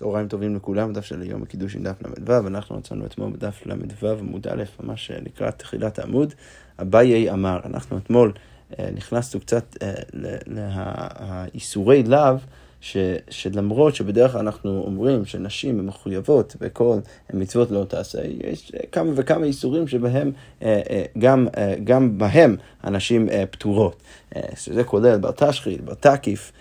צהריים טובים לכולם, דף של היום הקידוש עם דף למדו, ואנחנו מצאנו אתמול בדף למדו עמוד א', ממש לקראת תחילת העמוד. אביי אמר, אנחנו אתמול נכנסנו קצת לאיסורי לאו, שלמרות שבדרך כלל אנחנו אומרים שנשים הן מחויבות וכל מצוות לא תעשה, יש כמה וכמה איסורים שבהם גם בהם הנשים פטורות. שזה כולל בר תשחית, בר תקיף,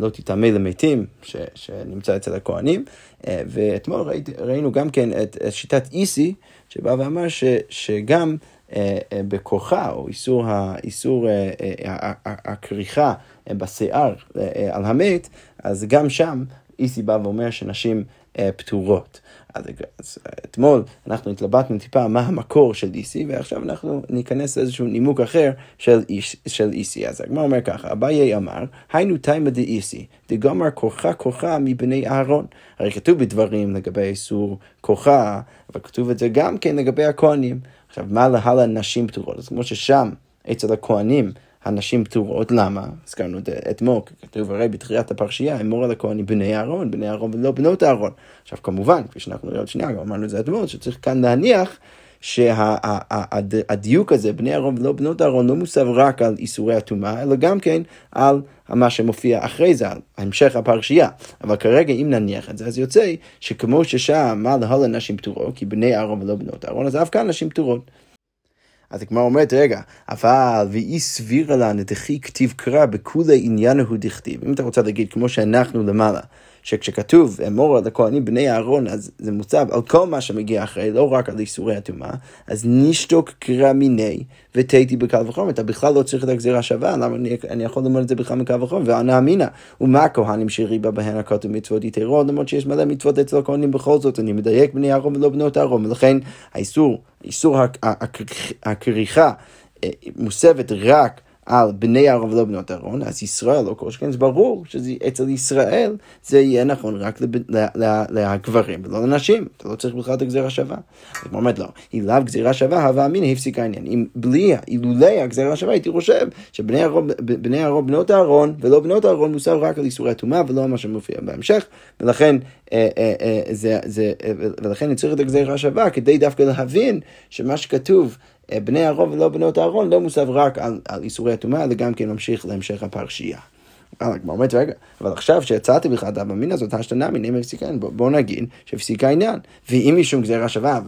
לא תטמא למתים שנמצא אצל הכהנים, ואתמול ראינו גם כן את שיטת איסי שבא ואמר שגם בכוחה או איסור הכריכה בשיער על המת, אז גם שם איסי בא ואומר שנשים פטורות. אז אתמול אנחנו התלבטנו טיפה מה המקור של איסי, ועכשיו אנחנו ניכנס לאיזשהו נימוק אחר של איסי. אז הגמרא אומר ככה, אביי אמר, היינו תימא דאיסי, דגמר כוחה מבני אהרון. הרי כתוב בדברים לגבי איסור כוחה, אבל כתוב את זה גם כן לגבי הכהנים. עכשיו, מה להלאה נשים פטורות? אז כמו ששם, אצל הכהנים, הנשים פטורות, למה? הזכרנו את מוק, כתוב הרי בתחילת הפרשייה, אמור על הכהנים בני אהרון ולא בנות אהרון. עכשיו כמובן, כפי שאנחנו נראה עוד שנייה, גם אמרנו את זה אתמול, שצריך כאן להניח שהדיוק הזה, בני אהרון ולא בנות אהרון, לא מוסב רק על איסורי הטומאה, אלא גם כן על מה שמופיע אחרי זה, על המשך הפרשייה. אבל כרגע, אם נניח את זה, אז יוצא שכמו ששם, מה להלאה נשים פטורות, כי בני אהרון ולא בנות אהרון, אז אף כאן נשים פטורות. אז הגמרא אומרת, רגע, אבל ואי סבירה לה נדחי כתיב קרא בכולי עניינו דכתיב. אם אתה רוצה להגיד, כמו שאנחנו למעלה, שכשכתוב אמור על הכהנים בני אהרון, אז זה מוצב על כל מה שמגיע אחרי, לא רק על איסורי הטומאה, אז נשתוק קרא מיני ותהיתי בקל וחומר. אתה בכלל לא צריך את הגזירה שווה, למה אני יכול לומר את זה בכלל מקל וחומר, ואנא אמינא. ומה הכהנים שריבה בהן הכתוב מצוות יתרות, למרות שיש מלא מצוות אצל הכהנים, בכל זאת אני מדייק בני אהרון ולא בנות אהרון, ולכן האיסור הכריכה מוסבת רק על בני אהרון ולא בנות אהרון, אז ישראל לא כל שכן, זה ברור שאצל ישראל זה יהיה נכון רק לגברים ולא לנשים, אתה לא צריך בכלל את הגזירה שווה. זאת אומרת לא, אילב גזירה שווה, הווה אמינא הפסיק העניין. אם בלי, אילולי הגזירה שווה, הייתי חושב שבני אהרון בנות אהרון ולא בנות אהרון מוסב רק על איסורי הטומאה ולא מה שמופיע בהמשך, ולכן אני צריך את הגזירה שווה כדי דווקא להבין שמה שכתוב בני אהרון ולא בנות אהרון לא מוסב רק על איסורי הטומאה, אלא גם כן ממשיך להמשך הפרשייה. אבל עכשיו שיצאתי בכלל את הבמינה הזאת, השתנה מינים הפסיקה, בוא נגיד שהפסיקה עניין, ואם משום גזירה שווה,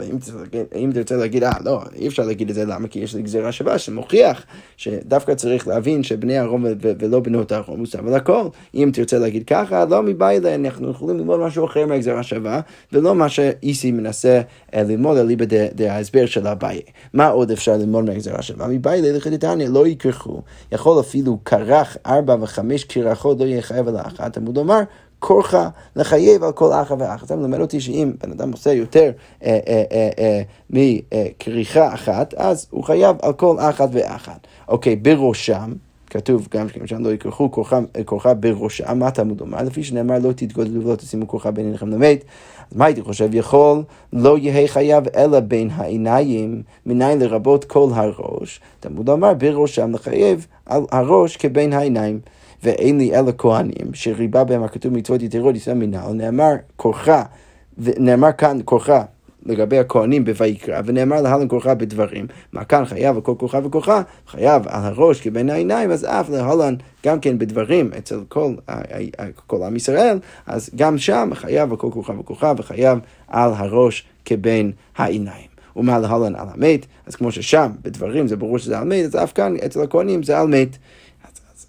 ואם תרצה להגיד, לא, אי אפשר להגיד את זה, למה? כי יש לי גזירה שווה שמוכיח שדווקא צריך להבין שבני אהרון ולא בנות אהרון מוסב על הכל. אם תרצה להגיד ככה, לא מבית, אנחנו יכולים ללמוד משהו אחר מהגזירה שווה, ולא מה שאיסי מנסה ללמוד עלי בדי ההסבר של הבית. מה עוד אפשר ללמוד מהגזירה שווה? מבית, לחדיתניה, לא יקרחו. יכול אפילו קרח 4 ו5 שרחות לא יהיה חייב על האחת, תמוד אומר, כורחה לחייב על כל אחה ואחת. זה מלמד אותי שאם בן אדם עושה יותר מכריכה אחת, אז הוא חייב על כל אחת ואחת. אוקיי, בראשם, כתוב גם שכמשם לא יקרחו כורחה בראשם, מה תמוד אומר? לפי שנאמר, לא תתגודלו ולא תשימו כורחה ביניכם למת. אז מה הייתי חושב? יכול לא יהיה חייב אלא בין העיניים, מניין לרבות כל הראש. תמוד אומר, בראשם לחייב על הראש כבין העיניים. ואין לי אלא כהנים, שריבה בהם הכתוב מצוות יתרות ישראל מנהל, נאמר כאן כוחה לגבי הכהנים בויקרא, ונאמר להלן כוחה בדברים, מה כאן חייב על כל כוחה וכוחה, חייב על הראש כבין העיניים, אז אף להלן גם כן בדברים, אצל כל עם ישראל, אז גם שם חייב על כל כוחה וכוחה, וחייב על הראש כבין העיניים. ומה להלן על המת, אז כמו ששם בדברים זה ברור שזה על מת, אז אף כאן אצל הכהנים זה על מת.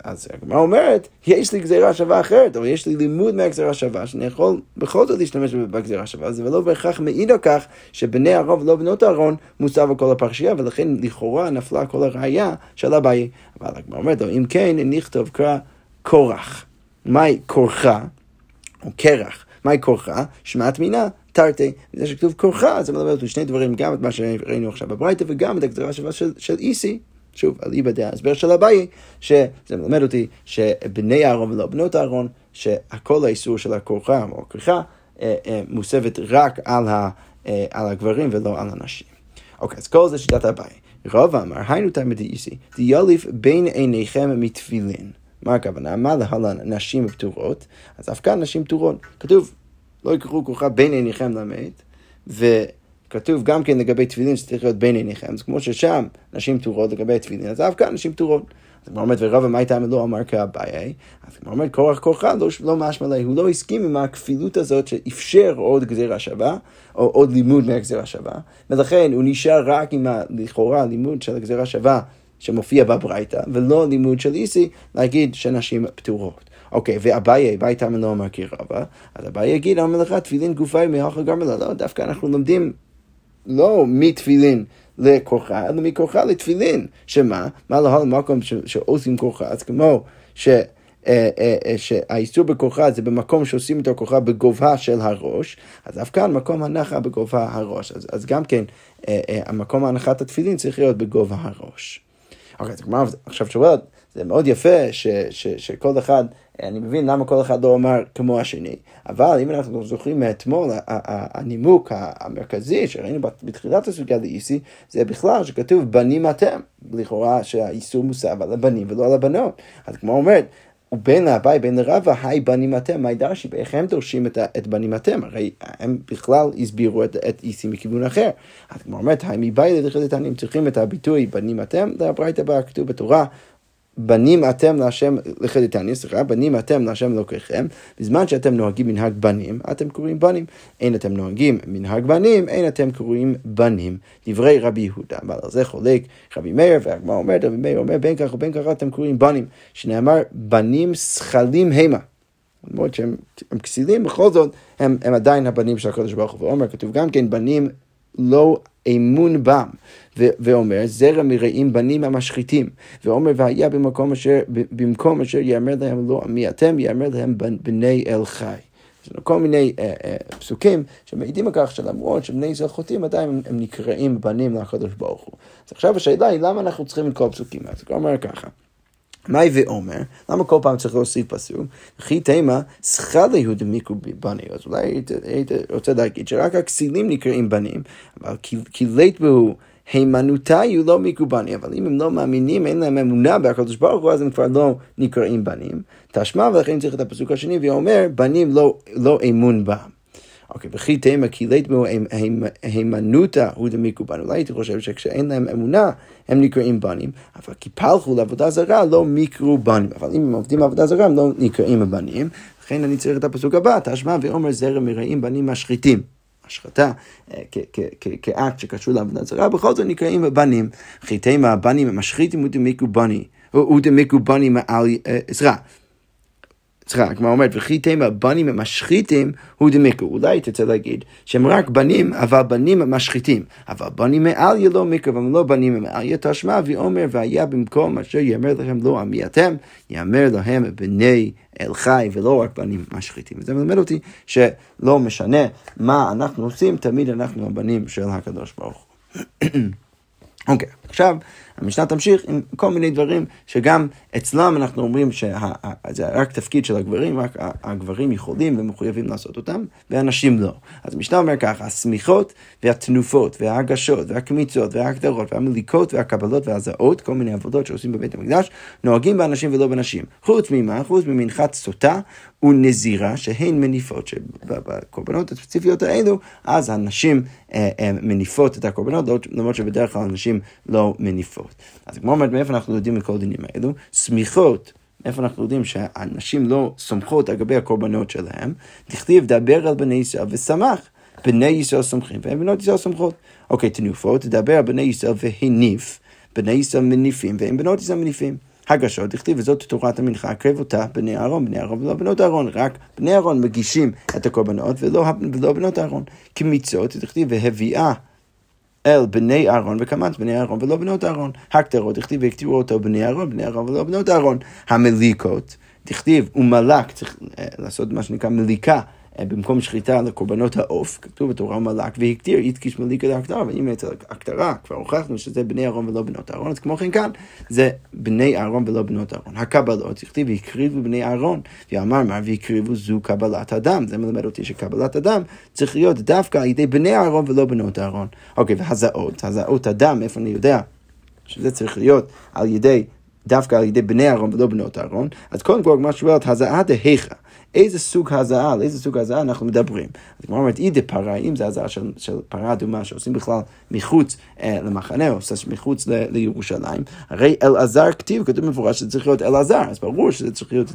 אז הגמרא אומרת, יש לי גזירה שווה אחרת, או יש לי לימוד מהגזירה שווה, שאני יכול בכל זאת להשתמש בגזירה שווה, זה ולא בהכרח מעיד על כך שבני אהרון ולא בנות אהרון מוסב על כל הפרשייה, ולכן לכאורה נפלה כל הראייה של אביי. אבל הגמרא אומרת, אם כן, נכתוב קרא קורח. מהי קורחה? או קרח. מהי קורחה? שמעת מינה. תרתי, זה שכתוב קורחה, זה מלמד אותי שני דברים, גם את מה שראינו עכשיו בברייתא, וגם את הגזירה השווה של איסי. שוב, על איבא דהסבר של אביי, שזה מלמד אותי שבני אהרון ולא בנות אהרון, שהכל האיסור של הכורחה או הכריכה, מוסבת רק על הגברים ולא על הנשים. אוקיי, אז כל זה שיטת אביי. רב אמר, היינו תימא דאיסי, דיוליף בין עיניכם מתפילין. מה הכוונה? מה להלן נשים פטורות? אז אף כאן נשים פטורות. כתוב, לא יקחו כוחה בין עיניכם למת, וכתוב גם כן לגבי תפילין שצריך להיות בין עיניכם, זה כמו ששם נשים טורות לגבי תפילין, אז אף כאן נשים טורות. אז הוא אומר, ורבא מה הייתה לא אמר כאביי, אז הוא אומר, כוח כוחה לא משמע לי, הוא לא הסכים עם הכפילות הזאת שאפשר עוד גזירה שווה, או עוד לימוד מהגזירה שווה, ולכן הוא נשאר רק עם לכאורה לימוד של הגזירה שווה, שמופיע בברייתא, ולא לימוד של איסי, להגיד שנשים פטורות. אוקיי, ואביי, ביתם לא אמר כרבא, אז אביי יגיד, אמר לך, תפילין גופאי מהלכה גמלא, לא, דווקא אנחנו לומדים, לא מתפילין לכוחה, אלא מכוחה לתפילין, שמה? מה להל מקום שעושים כוחה, אז כמו שהאיסור בכוחה זה במקום שעושים את הכוחה בגובה של הראש, אז אף כאן מקום הנחה בגובה הראש, אז גם כן, המקום ההנחת התפילין צריך להיות בגובה הראש. אוקיי, אז כלומר, עכשיו שואלת, זה מאוד יפה שכל אחד, אני מבין למה כל אחד לא אומר כמו השני, אבל אם אנחנו זוכרים מאתמול, הנימוק המרכזי שראינו בתחילת הסוגיה לאיסי, זה בכלל שכתוב בנים אתם, לכאורה שהאיסור מוסב על הבנים ולא על הבנות. אז כמו אומרת, ובין לאביי, בין לרבא, היי בנים אתם, מה דרשי, איך הם דורשים את בנים אתם? הרי הם בכלל הסבירו את איסי מכיוון אחר. אז כמו אומרת, היי מבאי לדחילת עניים, צריכים את הביטוי בנים אתם, להברית הבאה כתוב בתורה, בנים אתם להשם, לחדיתני, סליחה, בנים אתם להשם אלוקיכם, בזמן שאתם נוהגים מנהג בנים, אתם קוראים בנים, אין אתם נוהגים מנהג בנים, אין אתם קוראים בנים, דברי רבי יהודה, אבל על זה חולק רבי מאיר, והגמרא אומרת, רבי מאיר אומר, בין כך ובין כך אתם קוראים בנים, שנאמר, בנים שכלים המה, למרות שהם כסילים, בכל זאת, הם עדיין הבנים של הקדוש ברוך הוא, ואומר, כתוב גם כן, בנים לא אמון בם, ואומר, זרע מרעים בנים המשחיתים, ואומר, והיה במקום אשר יאמר להם לא עמי אתם, יאמר להם בני אל חי. יש לנו כל מיני פסוקים שמעידים על כך שלמרות שבני ישראל חוטאים, עדיין הם נקראים בנים לקדוש ברוך הוא. אז עכשיו השאלה היא, למה אנחנו צריכים את כל הפסוקים? אז הוא אומר ככה, מאי ואומר, למה כל פעם צריך להוסיף פסוק? וכי תימה, שכה ליהוד מיקו בני, אז אולי היית רוצה להגיד שרק הכסילים נקראים בנים, אבל כי לית בהו, הימנותה יהיו לא מיקו בני, אבל אם הם לא מאמינים, אין להם אמונה בהקדוש ברוך הוא, אז הם כבר לא נקראים בנים, תשמע, ולכן צריך את הפסוק השני, ואומר, בנים לא אמון בהם. אוקיי, וכי תימה, כי לית בהו, הימנותה הוא דמיקו בנו, אולי הייתי חושב שכשאין להם אמונה, הם נקראים בנים, אבל כי פלחו לעבודה זרה, לא נקראו בנים, אבל אם הם עובדים עבודה זרה, הם לא נקראים בנים, לכן אני צריך את הפסוק הבא, תשמע ואומר זרע מרעים בנים משחיתים, השחתה כאקט שקשור לעבודה זרה, בכל זאת נקראים בנים, וכי תימה, הבנים המשחיתים הוא דמיקו בני מעל עזרה, כמו אומרת, וכי תימה בנים המשחיתים הוא דמיקו, אולי תצא להגיד שהם רק בנים, אבל בנים משחיתים, אבל בנים מעל ילא מיקו, אבל לא בנים מעל יתשמע ואומר, והיה במקום אשר יאמר לכם לא עמי אתם, יאמר להם בני אל חי, ולא רק בנים משחיתים. וזה מלמד אותי שלא משנה מה אנחנו עושים, תמיד אנחנו הבנים של הקדוש ברוך הוא. אוקיי, עכשיו המשנה תמשיך עם כל מיני דברים שגם אצלם אנחנו אומרים שזה רק תפקיד של הגברים, רק הגברים יכולים ומחויבים לעשות אותם, והנשים לא. אז המשנה אומר ככה, הסמיכות והתנופות וההגשות והקמיצות וההגדרות והמליקות והקבלות והזעות, כל מיני עבודות שעושים בבית המקדש, נוהגים באנשים ולא בנשים. חוץ ממה? חוץ ממנחת סוטה ונזירה שהן מניפות, שבקורבנות הספציפיות האלו, אז הנשים מניפות את הקורבנות, למרות שבדרך כלל הנשים לא מניפות. אז כמו אומרת, מאיפה אנחנו יודעים מכל דינים האלו? סמיכות, מאיפה אנחנו יודעים שהנשים לא סומכות אגבי הקורבנות שלהם, תכתיב דבר על בני ישראל ושמח, בני ישראל סומכים, והן בנות ישראל סומכות. אוקיי, תנופות, דבר על בני ישראל והניף, בני ישראל מניפים, והן בנות ישראל מניפים. הגשות, תכתיב, וזאת תורת המנחה, הקרב אותה בני אהרון, בני אהרון ולא בנות אהרון, רק בני אהרון מגישים את הקורבנות ולא בנות אהרון. כמיצות, תכתיב, והביאה אל בני אהרון וקמת בני אהרון ולא בנות אהרון. הכתרות, תכתיב, והקטירו אותו בני אהרון, בני אהרון ולא בנות אהרון. המליקות, תכתיב, ומלק, צריך לעשות מה שנקרא מליקה, במקום שחיטה לקורבנות העוף, כתוב בתורה מלאק והקטיר, יתקיש מליק על ההקטרה, ואם יצא הקטרה, כבר הוכחנו שזה בני אהרון ולא בנות אהרון, אז כמו כן כאן, זה בני אהרון ולא בנות אהרון. הקבלות, הכתיב, והקריבו בני אהרון, ואמר מה, והקריבו זו קבלת אדם, זה מלמד אותי שקבלת אדם צריך להיות דווקא על ידי בני אהרון ולא בנות אהרון. אוקיי, והזעות, הזעות אדם, איפה אני יודע שזה צריך להיות על ידי, דווקא על ידי בני אהרון ולא בנות אהרון, אז קודם כל, מה שואלת, הזעה דהיכה, איזה סוג הזעה, על איזה סוג הזעה אנחנו מדברים. אז כמו אומרת, אידה פרה, אם זה הזעה של פרה אדומה, שעושים בכלל מחוץ למחנה, או מחוץ לירושלים, הרי אלעזר כתיב, כתוב מפורש שזה צריך להיות אלעזר, אז ברור שזה צריך להיות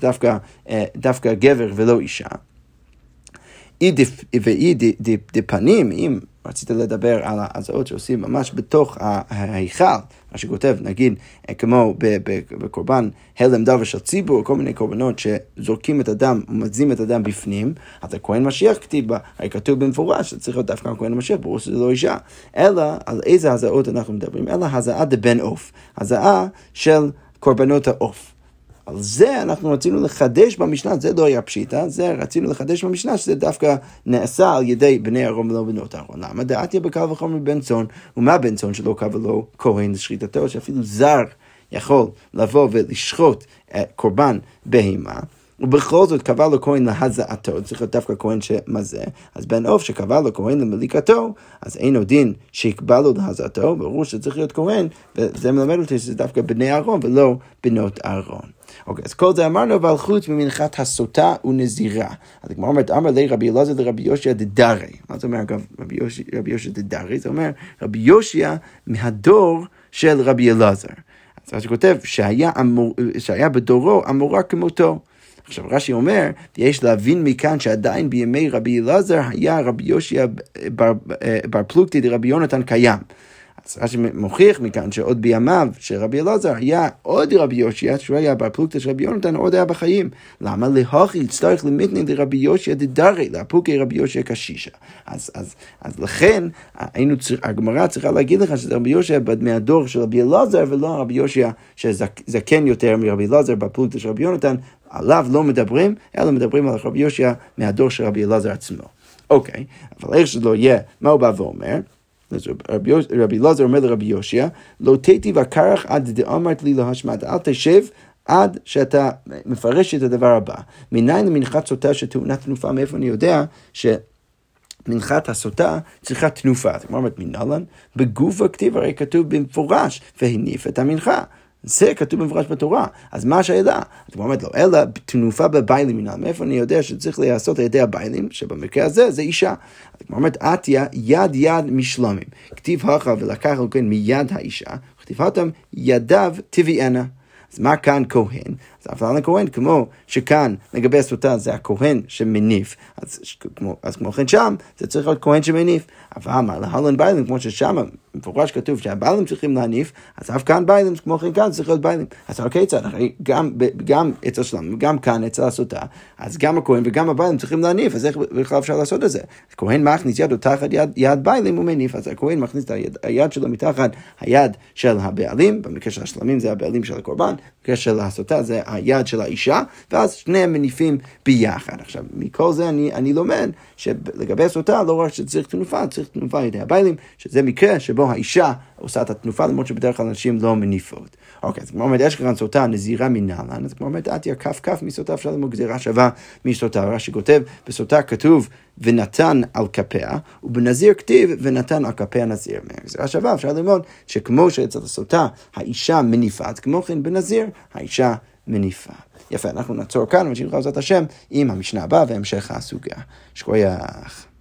דווקא גבר ולא אישה. ואי דפנים, אם רצית לדבר על ההזעות שעושים ממש בתוך ההיכל, מה שכותב, נגיד, כמו בקורבן הלם דבש הציבור, כל מיני קורבנות שזורקים את הדם, מזים את הדם בפנים, אז הכהן משיח כתיב בה, כתוב במפורש, שצריך להיות דווקא הכהן משיח, ברור שזה לא אישה. אלא, על איזה הזעות אנחנו מדברים? אלא הזעה דבן עוף, הזעה של קורבנות העוף. על זה אנחנו רצינו לחדש במשנה, זה לא היה פשיטה, זה רצינו לחדש במשנה, שזה דווקא נעשה על ידי בני ארון ולא בנות ארון. למה? דעתיה בקל וחומר בן צאן, ומה בן צאן שלא קל ולא כהן לשחיטתו, שאפילו זר יכול לבוא ולשחוט קורבן בהימה. ובכל זאת קבע לו כהן להזעתו, צריך להיות דווקא כהן שמזה, אז בן עוף שקבע לו כהן למליקתו, אז אין עוד דין שיקבע לו להזעתו, ברור שצריך להיות כהן, וזה מלמד אותי שזה דווקא בני ארון ולא בנות ארון. אוקיי, אז כל זה אמרנו, אבל חוץ ממנחת הסוטה ונזירה. אז כמו אומרת, אמר לי רבי אלעזר לרבי יושע דדרי. מה זה אומר אגב רבי יושע דדרי? זה אומר רבי יושע מהדור של רבי אלעזר. אז מה שכותב, שהיה בדורו אמורה כמותו. עכשיו רש"י אומר, יש להבין מכאן שעדיין בימי רבי אלעזר היה רבי יושע בר פלוגתא דרבי יונתן קיים. אז רש"י מוכיח מכאן שעוד בימיו של רבי אלעזר היה עוד רבי יושע, שהוא היה בר פלוגתא של רבי יונתן, עוד היה בחיים. למה להכי יצטרך למיתני דרבי יושע דדרי, להפוקי רבי יושע קשישה. אז לכן, הגמרא צריכה להגיד לך שזה רבי יושע מהדור של רבי אלעזר, ולא רבי יושע שזקן יותר מרבי אלעזר, בר פלוגתא של רבי יונתן, עליו לא מדברים, אלא מדברים על רבי יושע מהדור של רבי אלעזר עצמו. אוקיי, אבל איך שלא יהיה, מה הוא בא ואומר? רבי אלעזר אומר לרבי יושע, לא תיטיב הכרך עד דאמרת לי להשמעת, אל תשב עד שאתה מפרש את הדבר הבא. מניין למנחת סוטה שטעונה תנופה, מאיפה אני יודע ש... מנחת הסוטה צריכה תנופה. כמו אומרת מנהלן, בגוף הכתיב הרי כתוב במפורש, והניף את המנחה. זה כתוב במפורש בתורה, אז מה השאלה? אתה אומרת לו, אלא תנופה בביילים מנהל, מאיפה אני יודע שצריך לעשות על ידי הביילים, שבמקרה הזה זה אישה. אתה אומרת, עתיה יד יד משלמים, כתיב הכה ולקח לכן מיד האישה, כתיב התם ידיו תביאנה. אז מה כאן כהן? אז אפלן הכהן, כמו שכאן לגבי הסוטה זה הכהן שמניף, אז כמו כן שם, זה צריך להיות כהן שמניף. אבל מה, להלן ביילים, כמו ששם מפורש כתוב שהביילים צריכים להניף, אז אף כאן ביילים, כמו כן כאן צריך להיות ביילים. אז אוקיי, גם אצל שלם, גם כאן אצל הסוטה, אז גם הכהן וגם הביילים צריכים להניף, אז איך בכלל אפשר לעשות את זה? כהן מכניס ידו תחת יד ביילים ומניף, אז הכהן מכניס את היד שלו מתחת היד של הבעלים, במקרה של השלמים זה הבעלים של הקורבן, במקרה של הסוטה זה היד של האישה, ואז שניהם מניפים ביחד. עכשיו, מכל זה אני לומד שלגבי הסוטה, לא רק שצריך תנופה, צריך תנופה על ידי הבעלים, שזה מקרה שבו האישה עושה את התנופה, למרות שבדרך כלל אנשים לא מניפות. אוקיי, אז כמו אומרת, יש כאן סוטה נזירה מנהלן, אז כמו אומרת, עתיה כף כף מסוטה, אפשר ללמוד גזירה שווה מסוטה. רש"י כותב, בסוטה כתוב, ונתן על כפיה, ובנזיר כתיב, ונתן על כפיה נזיר. מהגזירה שווה, אפשר ללמוד שכמו שאצל הסוטה, האישה מניפה, כמו כן בנזיר, האישה מניפה. יפה, אנחנו נעצור כאן, ונמשיך בעזרת השם, עם המשנה הבאה והמשך הסוגיה. שכוייך.